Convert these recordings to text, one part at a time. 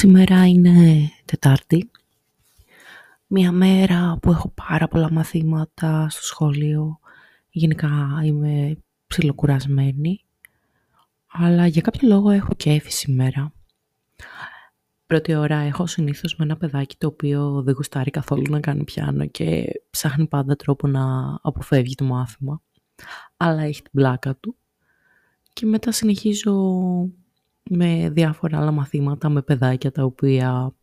Σήμερα είναι Τετάρτη, μια μέρα που έχω πάρα πολλά μαθήματα στο σχολείο. Γενικά είμαι ψιλοκουρασμένη, αλλά για κάποιο λόγο έχω κέφι σήμερα. Πρώτη ώρα έχω συνήθως με ένα παιδάκι το οποίο δεν γουστάρει καθόλου να κάνει πιάνο και ψάχνει πάντα τρόπο να αποφεύγει το μάθημα, αλλά έχει την πλάκα του. Και μετά συνεχίζω με διάφορα άλλα μαθήματα, με παιδάκια τα οποία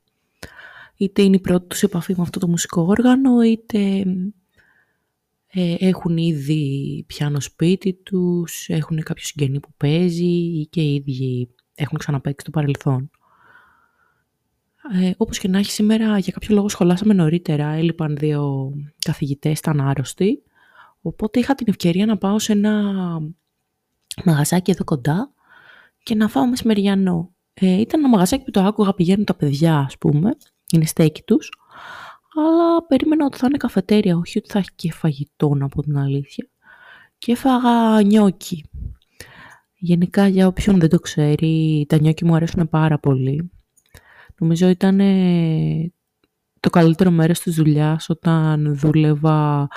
είτε είναι η πρώτη τους επαφή με αυτό το μουσικό όργανο, είτε έχουν ήδη πιάνο σπίτι τους, έχουν κάποιο συγγενή που παίζει ή και οι ίδιοι έχουν ξαναπαίξει στο παρελθόν. Όπως και να έχει, σήμερα για κάποιο λόγο σχολάσαμε νωρίτερα, έλειπαν 2 καθηγητές, ήταν άρρωστοι, οπότε είχα την ευκαιρία να πάω σε ένα μαγαζάκι εδώ κοντά και να φάω μεσημεριανό. Ήταν ένα μαγαζάκι που το άκουγα, πηγαίνουν τα παιδιά, ας πούμε, είναι στέκι τους, αλλά περίμενα ότι θα είναι καφετέρια, όχι ότι θα έχει και φαγητό, να πω την αλήθεια. Και έφαγα νιόκι. Γενικά, για όποιον δεν το ξέρει, τα νιόκι μου αρέσουν πάρα πολύ. Νομίζω ήταν το καλύτερο μέρος της δουλειάς όταν δούλευα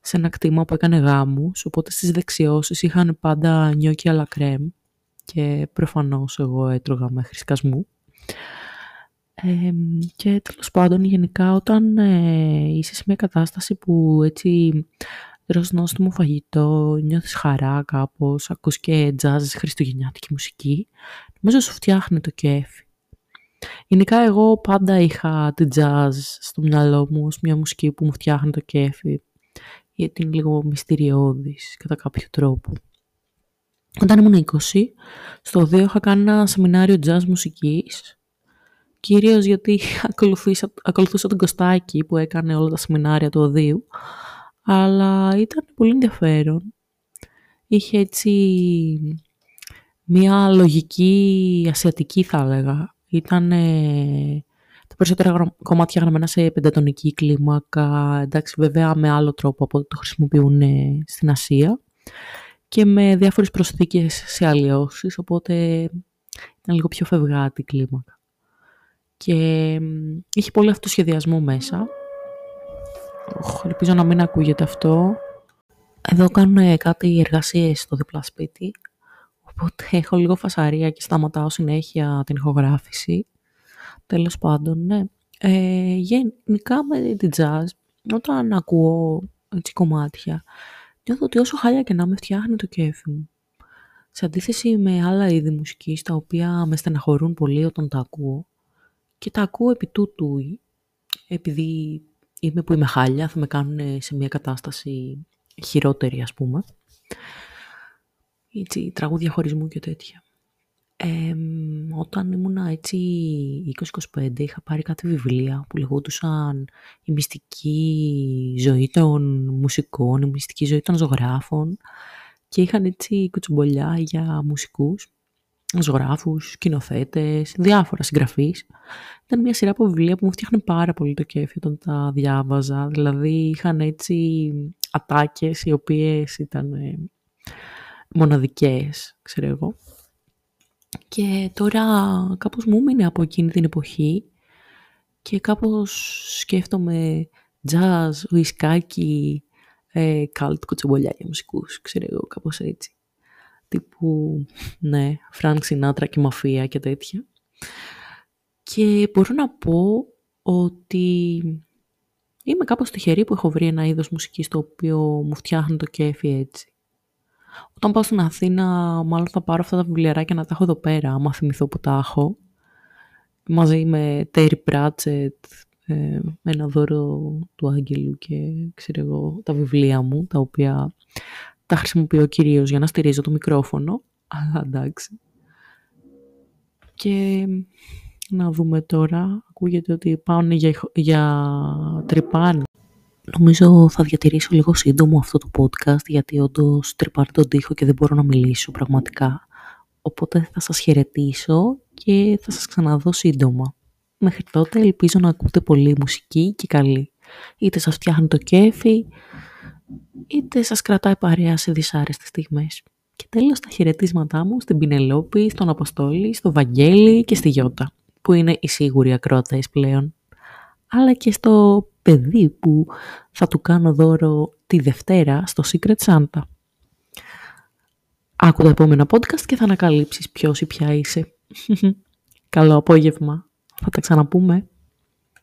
σε ένα κτήμα που έκανε γάμους, οπότε στις δεξιώσεις είχαν πάντα νιόκι αλλά κρέμ και προφανώς εγώ έτρωγα μέχρι σκασμού. Και τέλος πάντων, γενικά όταν είσαι σε μια κατάσταση που έτσι τρως νόστιμο φαγητό, νιώθεις χαρά κάπως, ακούς και τζάζ, χριστουγεννιάτικη μουσική, νομίζω σου φτιάχνει το κέφι. Γενικά εγώ πάντα είχα την jazz στο μυαλό μου ως μια μουσική που μου φτιάχνει το κέφι, γιατί είναι λίγο μυστηριώδης κατά κάποιο τρόπο. Όταν ήμουν 20, στο Ωδείο είχα κάνει ένα σεμινάριο jazz μουσικής, κυρίως γιατί ακολουθούσα τον Κωστάκη που έκανε όλα τα σεμινάρια του Ωδείου, αλλά ήταν πολύ ενδιαφέρον. Είχε έτσι μια λογική ασιατική, θα έλεγα. Ήταν τα περισσότερα κομμάτια γραμμένα σε πεντατονική κλίμακα, εντάξει, βέβαια με άλλο τρόπο από το χρησιμοποιούν στην Ασία και με διάφορες προσθήκες σε αλλοιώσεις, οπότε ήταν λίγο πιο φευγάτη κλίμακα. Και είχε πολύ αυτοσχεδιασμό μέσα. Ελπίζω να μην ακούγεται αυτό. Εδώ κάνουν κάτι εργασίες στο διπλά σπίτι. Οπότε έχω λίγο φασαρία και σταματάω συνέχεια την ηχογράφηση. Τέλος πάντων, ναι. Γενικά με την jazz, όταν ακούω έτσι κομμάτια, νιώθω ότι όσο χάλια και να με φτιάχνει το κέφι μου. Σε αντίθεση με άλλα είδη μουσικής, τα οποία με στεναχωρούν πολύ όταν τα ακούω, και τα ακούω επί τούτου, επειδή είμαι που είμαι χάλια, θα με κάνουν σε μια κατάσταση χειρότερη, ας πούμε. Έτσι, τραγούδια χωρισμού και τέτοια. Όταν ήμουνα έτσι 20-25 είχα πάρει κάτι βιβλία που λεγόντουσαν «Η μυστική ζωή των μουσικών», «Η μυστική ζωή των ζωγράφων» και είχαν έτσι κουτσομπολιά για μουσικούς, ζωγράφους, σκηνοθέτες, διάφορα συγγραφείς. Ήταν μια σειρά από βιβλία που μου φτιάχνε πάρα πολύ το κέφι όταν τα διάβαζα, δηλαδή είχαν έτσι ατάκες οι οποίες ήταν μοναδικές, ξέρω εγώ. Και τώρα κάπως μου μείνει από εκείνη την εποχή και κάπως σκέφτομαι jazz, ουισκάκι, cult, κουτσομπολιά για μουσικούς, ξέρω εγώ, κάπως έτσι. Τύπου, ναι, Φράνκ Σινάτρα και μαφία και τέτοια. Και μπορώ να πω ότι είμαι κάπως τυχερή που έχω βρει ένα είδος μουσικής το οποίο μου φτιάχνει το κέφι έτσι. Όταν πάω στην Αθήνα, μάλλον θα πάρω αυτά τα βιβλιαράκια να τα έχω εδώ πέρα, άμα θυμηθώ που τα έχω. Μαζί με Terry Pratchett, ένα δώρο του Άγγελου και ξέρω εγώ τα βιβλία μου, τα οποία τα χρησιμοποιώ κυρίως για να στηρίζω το μικρόφωνο, αλλά εντάξει. Και να δούμε τώρα, ακούγεται ότι πάνε για τρυπάνι. Νομίζω θα διατηρήσω λίγο σύντομο αυτό το podcast, γιατί όντως τρυπάρει τον τοίχο και δεν μπορώ να μιλήσω πραγματικά. Οπότε θα σας χαιρετήσω και θα σας ξαναδώ σύντομα. Μέχρι τότε ελπίζω να ακούτε πολύ μουσική και καλή. Είτε σας φτιάχνει το κέφι, είτε σας κρατάει παρέα σε δυσάρεστες στιγμές. Και τέλος τα χαιρετίσματά μου στην Πηνελόπη, στον Αποστόλη, στο Βαγγέλη και στη Γιώτα, που είναι οι σίγουροι ακρότες πλέον, αλλά και στο παιδί που θα του κάνω δώρο τη Δευτέρα στο Secret Santa. Άκου τα επόμενα podcast και θα ανακαλύψεις ποιος ή ποια είσαι. Καλό απόγευμα. Θα τα ξαναπούμε.